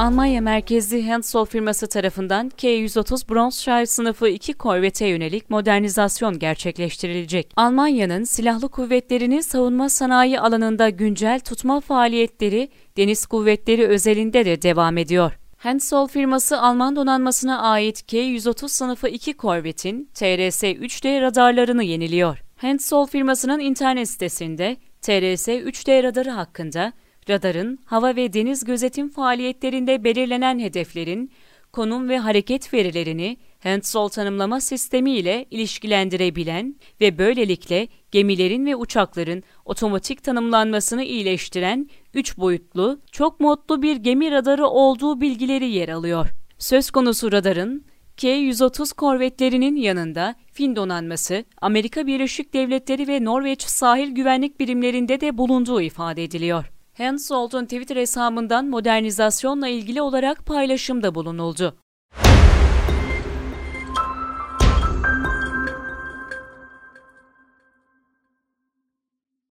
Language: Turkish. Almanya merkezli Hensoldt firması tarafından K-130 Bronzschar sınıfı 2 korvete yönelik modernizasyon gerçekleştirilecek. Almanya'nın silahlı kuvvetlerini savunma sanayi alanında güncel tutma faaliyetleri deniz kuvvetleri özelinde de devam ediyor. Hensoldt firması Alman donanmasına ait K-130 sınıfı 2 korvetin TRS-3D radarlarını yeniliyor. Hensoldt firmasının internet sitesinde TRS-3D radarı hakkında radarın hava ve deniz gözetim faaliyetlerinde belirlenen hedeflerin konum ve hareket verilerini Hensoldt tanımlama sistemi ile ilişkilendirebilen ve böylelikle gemilerin ve uçakların otomatik tanımlanmasını iyileştiren 3 boyutlu, çok modlu bir gemi radarı olduğu bilgileri yer alıyor. Söz konusu radarın K-130 korvetlerinin yanında Fin donanması, Amerika Birleşik Devletleri ve Norveç sahil güvenlik birimlerinde de bulunduğu ifade ediliyor. Hensoldt'un Twitter hesabından modernizasyonla ilgili olarak paylaşımda bulunuldu.